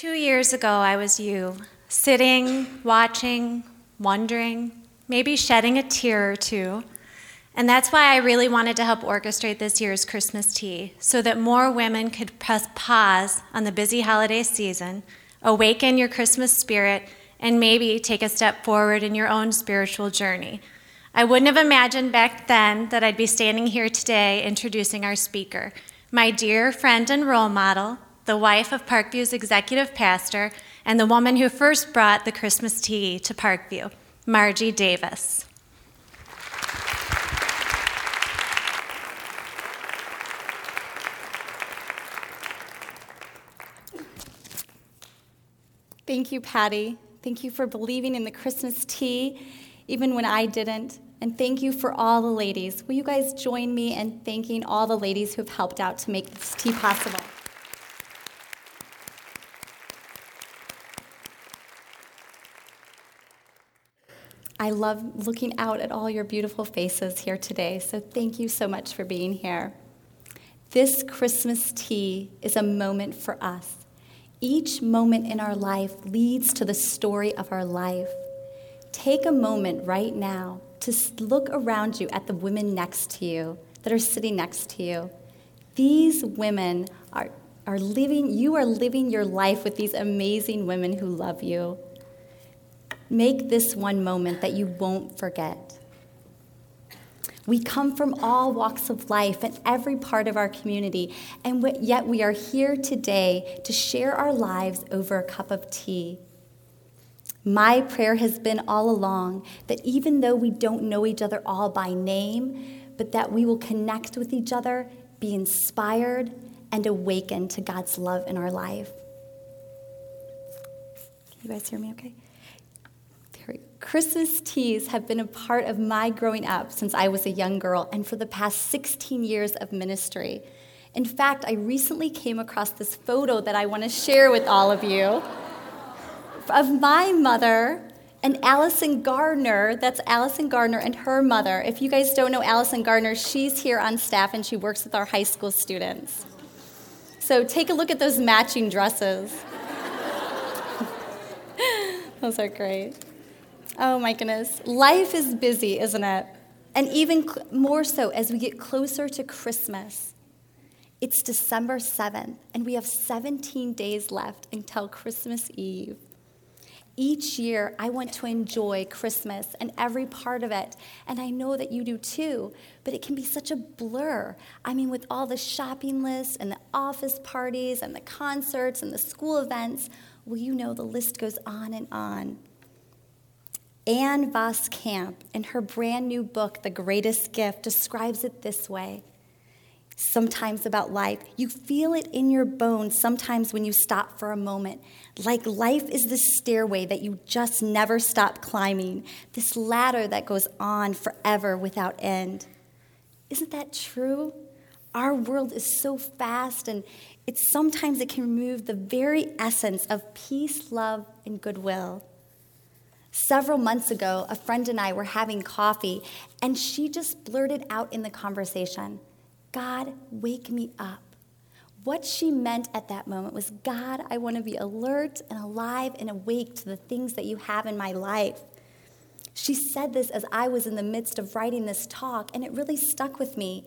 2 years ago, I was you, sitting, watching, wondering, maybe shedding a tear or two. And that's why I really wanted to help orchestrate this year's Christmas tea, so that more women could press pause on the busy holiday season, awaken your Christmas spirit, and maybe take a step forward in your own spiritual journey. I wouldn't have imagined back then that I'd be standing here today introducing our speaker, my dear friend and role model, the wife of Parkview's executive pastor, and the woman who first brought the Christmas tea to Parkview, Margie Davis. Thank you, Patty. Thank you for believing in the Christmas tea, even when I didn't. And thank you for all the ladies. Will you guys join me in thanking all the ladies who have helped out to make this tea possible? I love looking out at all your beautiful faces here today, so thank you so much for being here. This Christmas tea is a moment for us. Each moment in our life leads to the story of our life. Take a moment right now to look around you at the women next to you, that are sitting next to you. These women are living your life with these amazing women who love you. Make this one moment that you won't forget. We come from all walks of life and every part of our community, and yet we are here today to share our lives over a cup of tea. My prayer has been all along that even though we don't know each other all by name, but that we will connect with each other, be inspired, and awaken to God's love in our life. Can you guys hear me okay? Christmas teas have been a part of my growing up since I was a young girl and for the past 16 years of ministry. In fact, I recently came across this photo that I want to share with all of you of my mother and Allison Gardner. That's Allison Gardner and her mother. If you guys don't know Allison Gardner, she's here on staff and she works with our high school students. So take a look at those matching dresses. Those are great. Oh, my goodness. Life is busy, isn't it? And even more so as we get closer to Christmas. It's December 7th, and we have 17 days left until Christmas Eve. Each year, I want to enjoy Christmas and every part of it, and I know that you do too, but it can be such a blur. I mean, with all the shopping lists and the office parties and the concerts and the school events, well, you know the list goes on and on. Anne Voskamp, in her brand new book, The Greatest Gift, describes it this way. Sometimes about life, you feel it in your bones sometimes when you stop for a moment. Like life is this stairway that you just never stop climbing, this ladder that goes on forever without end. Isn't that true? Our world is so fast, and sometimes it can remove the very essence of peace, love, and goodwill. Several months ago, a friend and I were having coffee, and she just blurted out in the conversation, "God, wake me up." What she meant at that moment was, God, I want to be alert and alive and awake to the things that you have in my life. She said this as I was in the midst of writing this talk, and it really stuck with me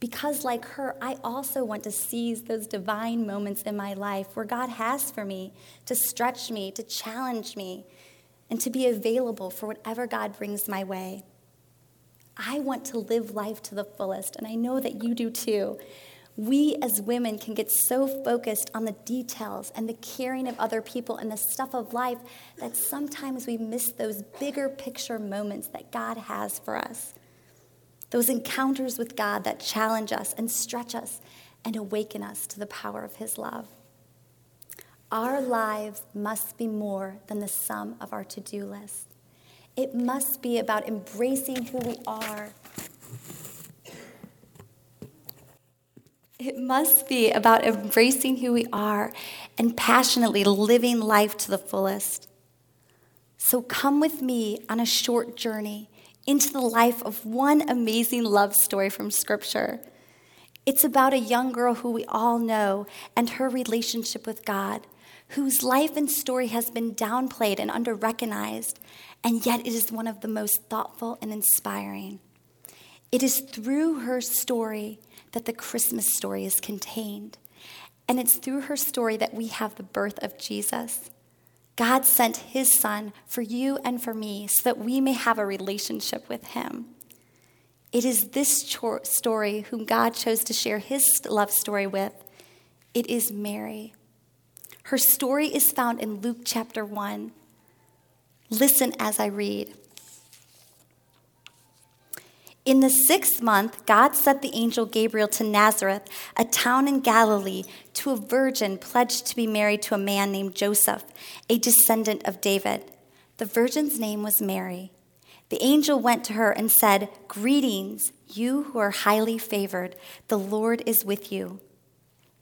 because, like her, I also want to seize those divine moments in my life where God has for me to stretch me, to challenge me, and to be available for whatever God brings my way. I want to live life to the fullest, and I know that you do too. We as women can get so focused on the details and the caring of other people and the stuff of life that sometimes we miss those bigger picture moments that God has for us, those encounters with God that challenge us and stretch us and awaken us to the power of his love. Our lives must be more than the sum of our to-do list. It must be about embracing who we are. It must be about embracing who we are and passionately living life to the fullest. So come with me on a short journey into the life of one amazing love story from Scripture. It's about a young girl who we all know and her relationship with God, whose life and story has been downplayed and under-recognized, and yet it is one of the most thoughtful and inspiring. It is through her story that the Christmas story is contained, and it's through her story that we have the birth of Jesus. God sent his son for you and for me so that we may have a relationship with him. It is this story whom God chose to share his love story with. It is Mary. Her story is found in Luke chapter 1. Listen as I read. In the 6th month, God sent the angel Gabriel to Nazareth, a town in Galilee, to a virgin pledged to be married to a man named Joseph, a descendant of David. The virgin's name was Mary. The angel went to her and said, "Greetings, you who are highly favored. The Lord is with you."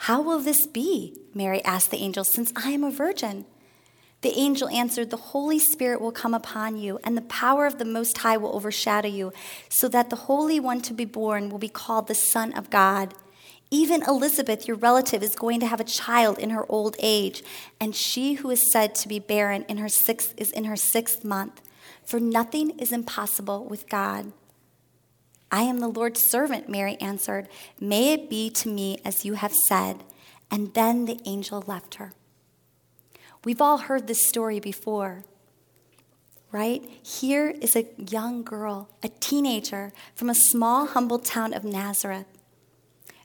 "How will this be?" Mary asked the angel, "since I am a virgin." The angel answered, "The Holy Spirit will come upon you, and the power of the Most High will overshadow you, so that the Holy One to be born will be called the Son of God. Even Elizabeth, your relative, is going to have a child in her old age, and she who is said to be barren is in her 6th month, for nothing is impossible with God." "I am the Lord's servant," Mary answered. "May it be to me as you have said." And then the angel left her. We've all heard this story before, right? Here is a young girl, a teenager from a small, humble town of Nazareth.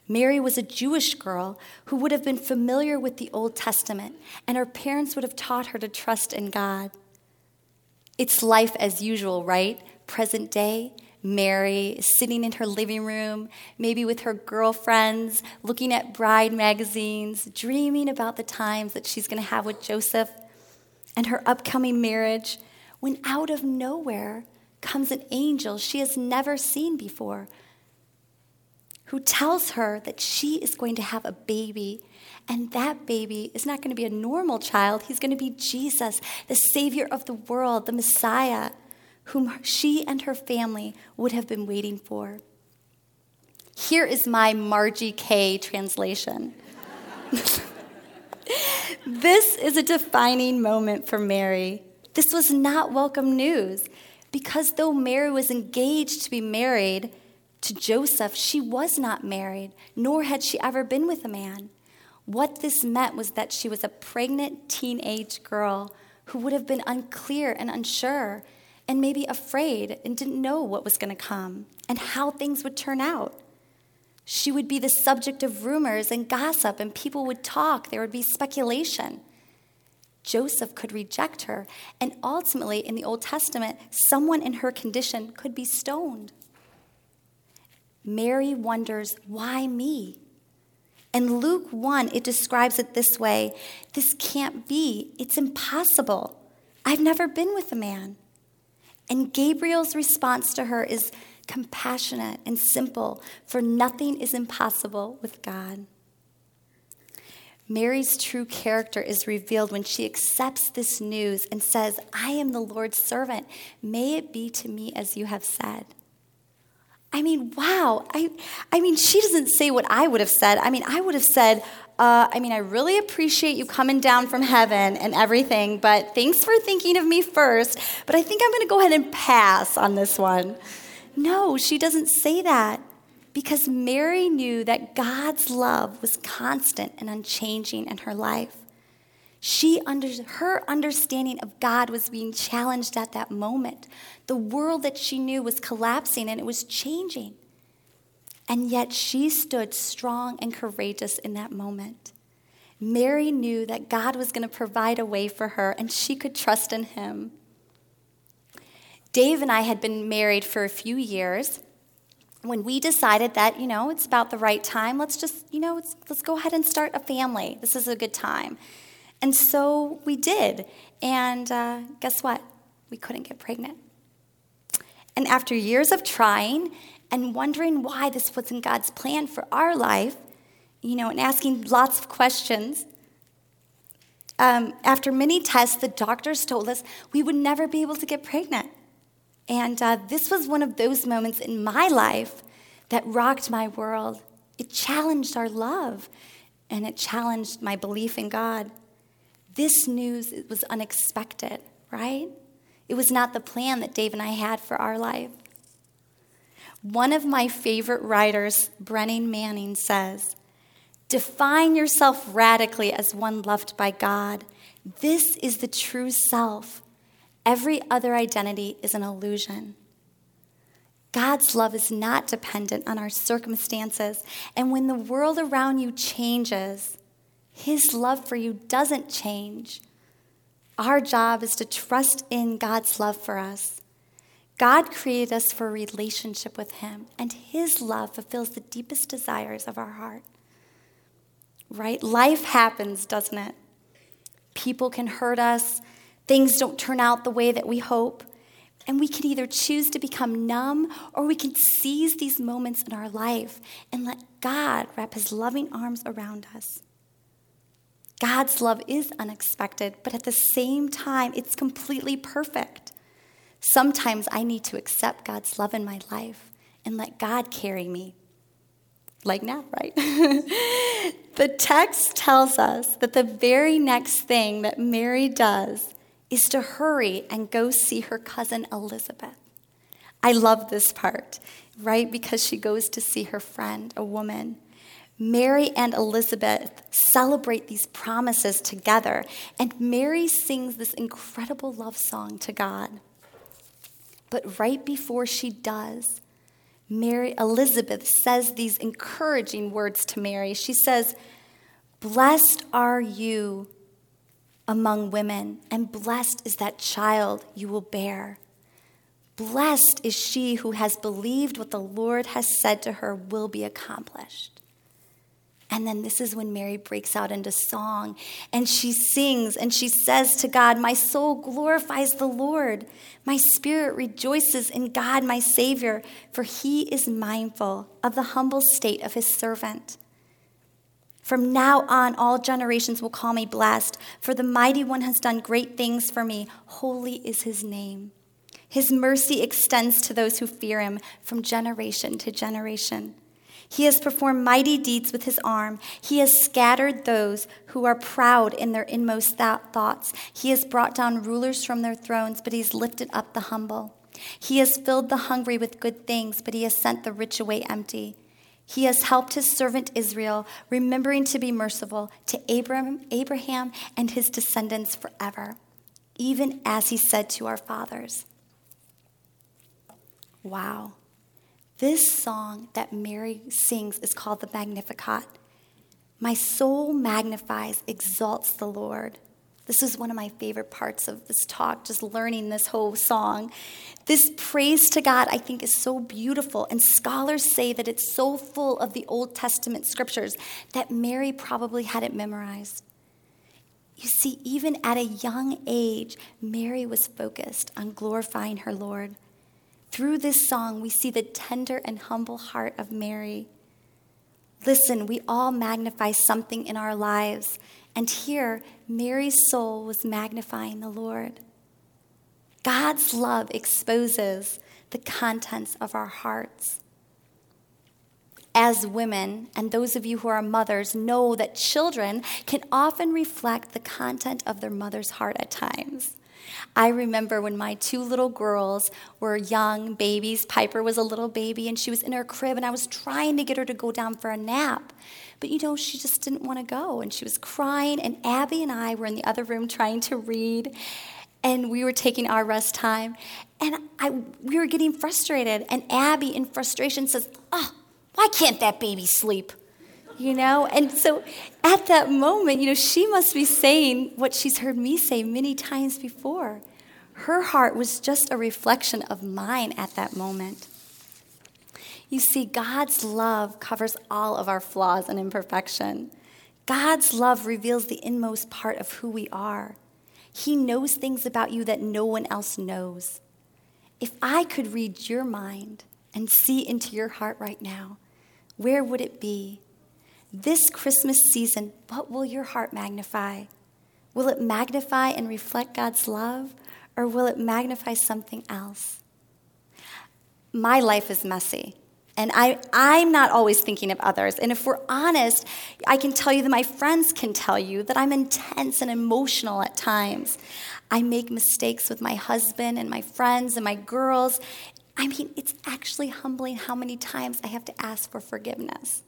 Mary was a Jewish girl who would have been familiar with the Old Testament, and her parents would have taught her to trust in God. It's life as usual, right? Present day, Mary sitting in her living room, maybe with her girlfriends, looking at bride magazines, dreaming about the times that she's going to have with Joseph and her upcoming marriage, when out of nowhere comes an angel she has never seen before, who tells her that she is going to have a baby, and that baby is not going to be a normal child. He's going to be Jesus, the Savior of the world, the Messiah, whom she and her family would have been waiting for. Here is my Margie K translation. This is a defining moment for Mary. This was not welcome news, because though Mary was engaged to be married to Joseph, she was not married, nor had she ever been with a man. What this meant was that she was a pregnant teenage girl who would have been unclear and unsure, and maybe afraid, and didn't know what was going to come and how things would turn out. She would be the subject of rumors and gossip, and people would talk. There would be speculation. Joseph could reject her, and ultimately, in the Old Testament, someone in her condition could be stoned. Mary wonders, why me? In Luke 1, it describes it this way: "This can't be. It's impossible. I've never been with a man." And Gabriel's response to her is compassionate and simple, for nothing is impossible with God. Mary's true character is revealed when she accepts this news and says, "I am the Lord's servant. May it be to me as you have said." I mean, wow. I mean, she doesn't say what I would have said. I mean, I would have said, I really appreciate you coming down from heaven and everything, but thanks for thinking of me first, but I think I'm going to go ahead and pass on this one. No, she doesn't say that, because Mary knew that God's love was constant and unchanging in her life. Her understanding of God was being challenged at that moment. The world that she knew was collapsing, and it was changing. And yet she stood strong and courageous in that moment. Mary knew that God was going to provide a way for her, and she could trust in him. Dave and I had been married for a few years when we decided that, it's about the right time. Let's go ahead and start a family. This is a good time. And so we did. And guess what? We couldn't get pregnant. And after years of trying and wondering why this wasn't God's plan for our life, you know, and asking lots of questions, after many tests, the doctors told us we would never be able to get pregnant. And this was one of those moments in my life that rocked my world. It challenged our love, and it challenged my belief in God. This news was unexpected, right? It was not the plan that Dave and I had for our life. One of my favorite writers, Brennan Manning, says, "Define yourself radically as one loved by God. This is the true self. Every other identity is an illusion." God's love is not dependent on our circumstances, and when the world around you changes, his love for you doesn't change. Our job is to trust in God's love for us. God created us for a relationship with him, and his love fulfills the deepest desires of our heart. Right? Life happens, doesn't it? People can hurt us. Things don't turn out the way that we hope. And we can either choose to become numb, or we can seize these moments in our life and let God wrap his loving arms around us. God's love is unexpected, but at the same time, it's completely perfect. Sometimes I need to accept God's love in my life and let God carry me. Like now, right? The text tells us that the very next thing that Mary does is to hurry and go see her cousin Elizabeth. I love this part, right? Because she goes to see her friend, a woman. Mary and Elizabeth celebrate these promises together, and Mary sings this incredible love song to God. But right before she does, Elizabeth says these encouraging words to Mary. She says, "Blessed are you among women, and blessed is that child you will bear. Blessed is she who has believed what the Lord has said to her will be accomplished." And then this is when Mary breaks out into song, and she sings, and she says to God, "My soul glorifies the Lord. My spirit rejoices in God, my Savior, for he is mindful of the humble state of his servant. From now on, all generations will call me blessed, for the mighty one has done great things for me. Holy is his name. His mercy extends to those who fear him from generation to generation. He has performed mighty deeds with his arm. He has scattered those who are proud in their inmost thoughts. He has brought down rulers from their thrones, but he's lifted up the humble. He has filled the hungry with good things, but he has sent the rich away empty. He has helped his servant Israel, remembering to be merciful to Abraham and his descendants forever, even as he said to our fathers." Wow. This song that Mary sings is called the Magnificat. My soul magnifies, exalts the Lord. This is one of my favorite parts of this talk, just learning this whole song. This praise to God, I think, is so beautiful, and scholars say that it's so full of the Old Testament scriptures that Mary probably had it memorized. You see, even at a young age, Mary was focused on glorifying her Lord. Through this song, we see the tender and humble heart of Mary. Listen, we all magnify something in our lives, and here, Mary's soul was magnifying the Lord. God's love exposes the contents of our hearts. As women, and those of you who are mothers, know that children can often reflect the content of their mother's heart at times. I remember when my two little girls were young babies. Piper was a little baby, and she was in her crib, and I was trying to get her to go down for a nap. But, you know, she just didn't want to go, and she was crying, and Abby and I were in the other room trying to read, and we were taking our rest time, and we were getting frustrated, and Abby, in frustration, says, "Oh, why can't that baby sleep?" You know, and so at that moment, you know, she must be saying what she's heard me say many times before. Her heart was just a reflection of mine at that moment. You see, God's love covers all of our flaws and imperfection. God's love reveals the inmost part of who we are. He knows things about you that no one else knows. If I could read your mind and see into your heart right now, where would it be? This Christmas season, what will your heart magnify? Will it magnify and reflect God's love, or will it magnify something else? My life is messy, and I'm not always thinking of others. And if we're honest, I can tell you that my friends can tell you that I'm intense and emotional at times. I make mistakes with my husband and my friends and my girls. I mean, it's actually humbling how many times I have to ask for forgiveness.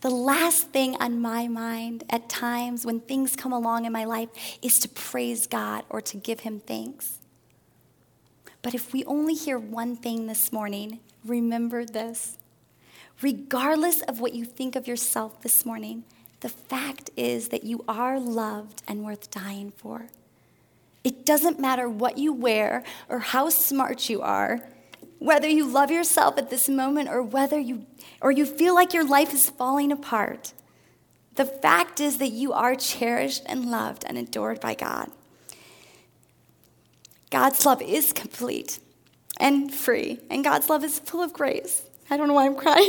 The last thing on my mind at times when things come along in my life is to praise God or to give him thanks. But if we only hear one thing this morning, remember this. Regardless of what you think of yourself this morning, the fact is that you are loved and worth dying for. It doesn't matter what you wear or how smart you are, whether you love yourself at this moment or whether you feel like your life is falling apart. The fact is that you are cherished and loved and adored by God. God's love is complete and free, and God's love is full of grace. I don't know why I'm crying.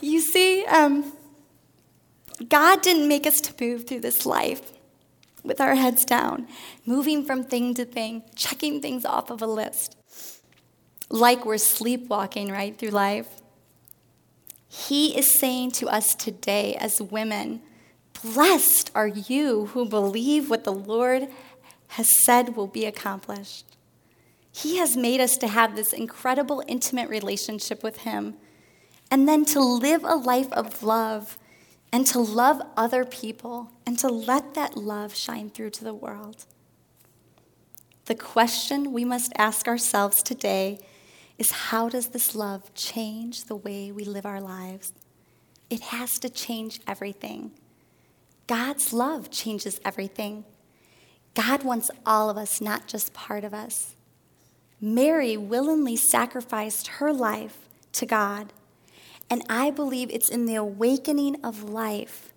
You see, God didn't make us to move through this life with our heads down, moving from thing to thing, checking things off of a list, like we're sleepwalking right through life. He is saying to us today as women, blessed are you who believe what the Lord has said will be accomplished. He has made us to have this incredible, intimate relationship with him, and then to live a life of love and to love other people, and to let that love shine through to the world. The question we must ask ourselves today is, how does this love change the way we live our lives? It has to change everything. God's love changes everything. God wants all of us, not just part of us. Mary willingly sacrificed her life to God. And I believe it's in the awakening of life,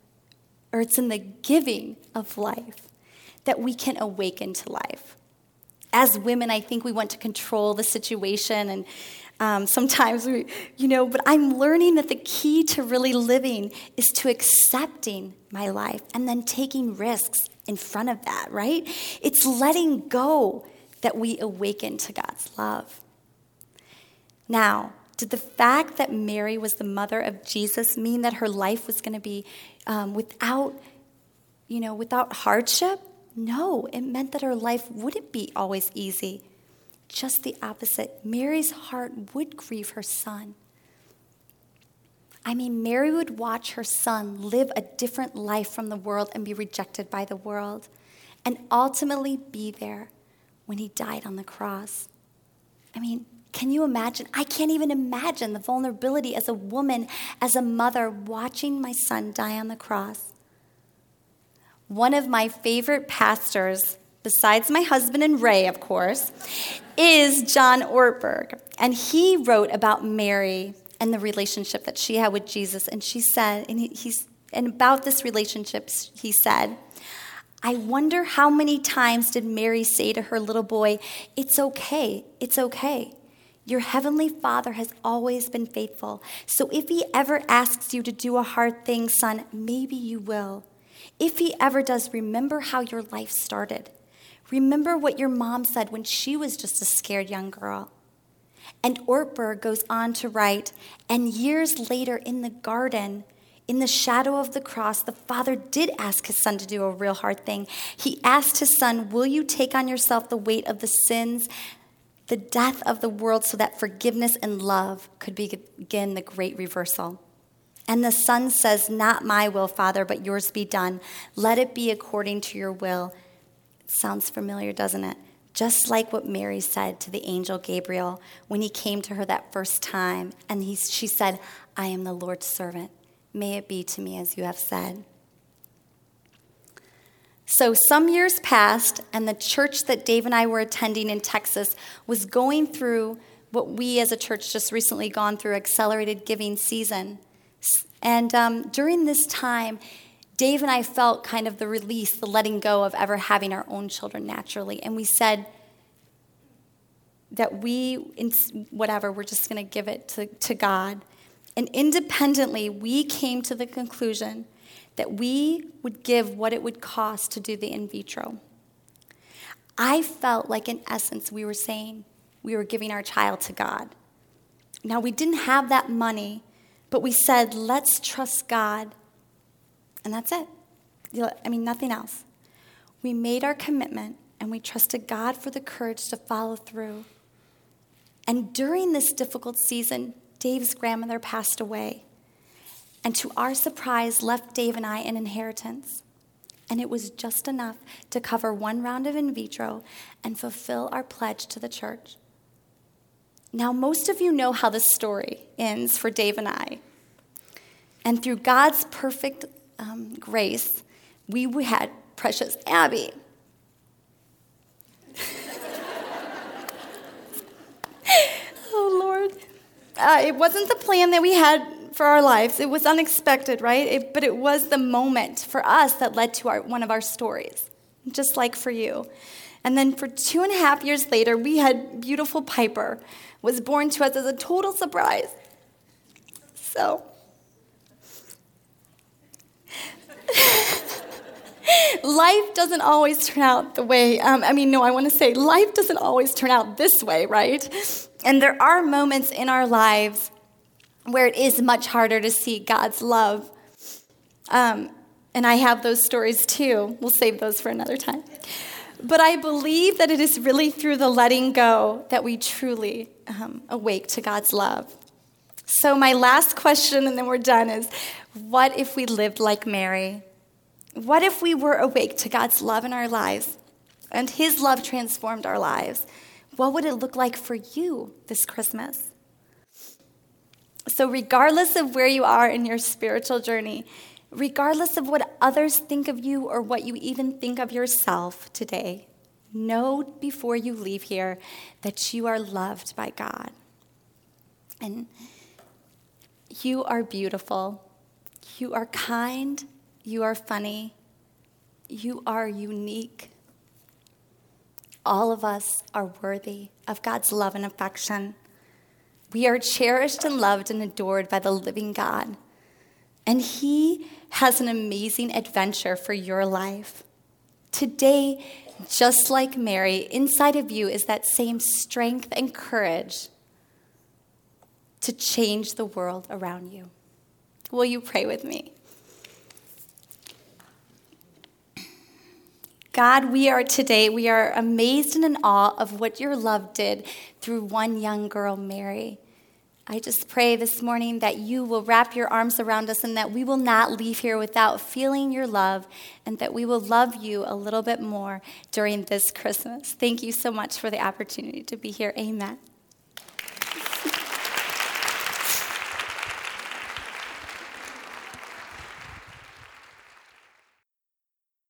or it's in the giving of life, that we can awaken to life. As women, I think we want to control the situation, and sometimes we, but I'm learning that the key to really living is to accepting my life and then taking risks in front of that, right? It's letting go that we awaken to God's love. Now, did the fact that Mary was the mother of Jesus mean that her life was going to be without hardship? No, it meant that her life wouldn't be always easy. Just the opposite. Mary's heart would grieve her son. I mean, Mary would watch her son live a different life from the world and be rejected by the world, and ultimately be there when he died on the cross. I mean, can you imagine? I can't even imagine the vulnerability as a woman, as a mother, watching my son die on the cross. One of my favorite pastors, besides my husband and Ray, of course, is John Ortberg. And he wrote about Mary and the relationship that she had with Jesus. And she said, and about this relationship, he said, I wonder how many times did Mary say to her little boy, it's okay, it's okay. Your heavenly Father has always been faithful. So if he ever asks you to do a hard thing, son, maybe you will. If he ever does, remember how your life started. Remember what your mom said when she was just a scared young girl. And Ortberg goes on to write, and years later in the garden, in the shadow of the cross, the Father did ask his son to do a real hard thing. He asked his son, will you take on yourself the weight of the sins, the death of the world, so that forgiveness and love could begin the great reversal. And the son says, not my will, Father, but yours be done. Let it be according to your will. It sounds familiar, doesn't it? Just like what Mary said to the angel Gabriel when he came to her that first time, and she said, I am the Lord's servant. May it be to me as you have said. So some years passed, and the church that Dave and I were attending in Texas was going through what we as a church just recently gone through, accelerated giving season. And during this time, Dave and I felt kind of the release, the letting go of ever having our own children naturally. And we said that we're just going to give it to God. And independently, we came to the conclusion that we would give what it would cost to do the in vitro. I felt like, in essence, we were saying we were giving our child to God. Now, we didn't have that money, but we said, let's trust God, and that's it. I mean, nothing else. We made our commitment, and we trusted God for the courage to follow through. And during this difficult season, Dave's grandmother passed away, and to our surprise, left Dave and I an inheritance. And it was just enough to cover one round of in vitro and fulfill our pledge to the church. Now, most of you know how this story ends for Dave and I. And through God's perfect grace, we had precious Abby. Oh, Lord. It wasn't the plan that we had for our lives. It was unexpected, right? But it was the moment for us that led to one of our stories, just like for you. And then for 2.5 years later, we had beautiful Piper, was born to us as a total surprise. So, life doesn't always turn out the way, life doesn't always turn out this way, right? And there are moments in our lives where it is much harder to see God's love. And I have those stories too. We'll save those for another time. But I believe that it is really through the letting go that we truly awake to God's love. So my last question, and then we're done, is what if we lived like Mary? What if we were awake to God's love in our lives and his love transformed our lives? What would it look like for you this Christmas? So regardless of where you are in your spiritual journey, regardless of what others think of you or what you even think of yourself today, know before you leave here that you are loved by God. And you are beautiful. You are kind. You are funny. You are unique. All of us are worthy of God's love and affection. We are cherished and loved and adored by the living God. And he has an amazing adventure for your life. Today, just like Mary, inside of you is that same strength and courage to change the world around you. Will you pray with me? God, we are amazed and in awe of what your love did through one young girl, Mary. I just pray this morning that you will wrap your arms around us and that we will not leave here without feeling your love and that we will love you a little bit more during this Christmas. Thank you so much for the opportunity to be here. Amen.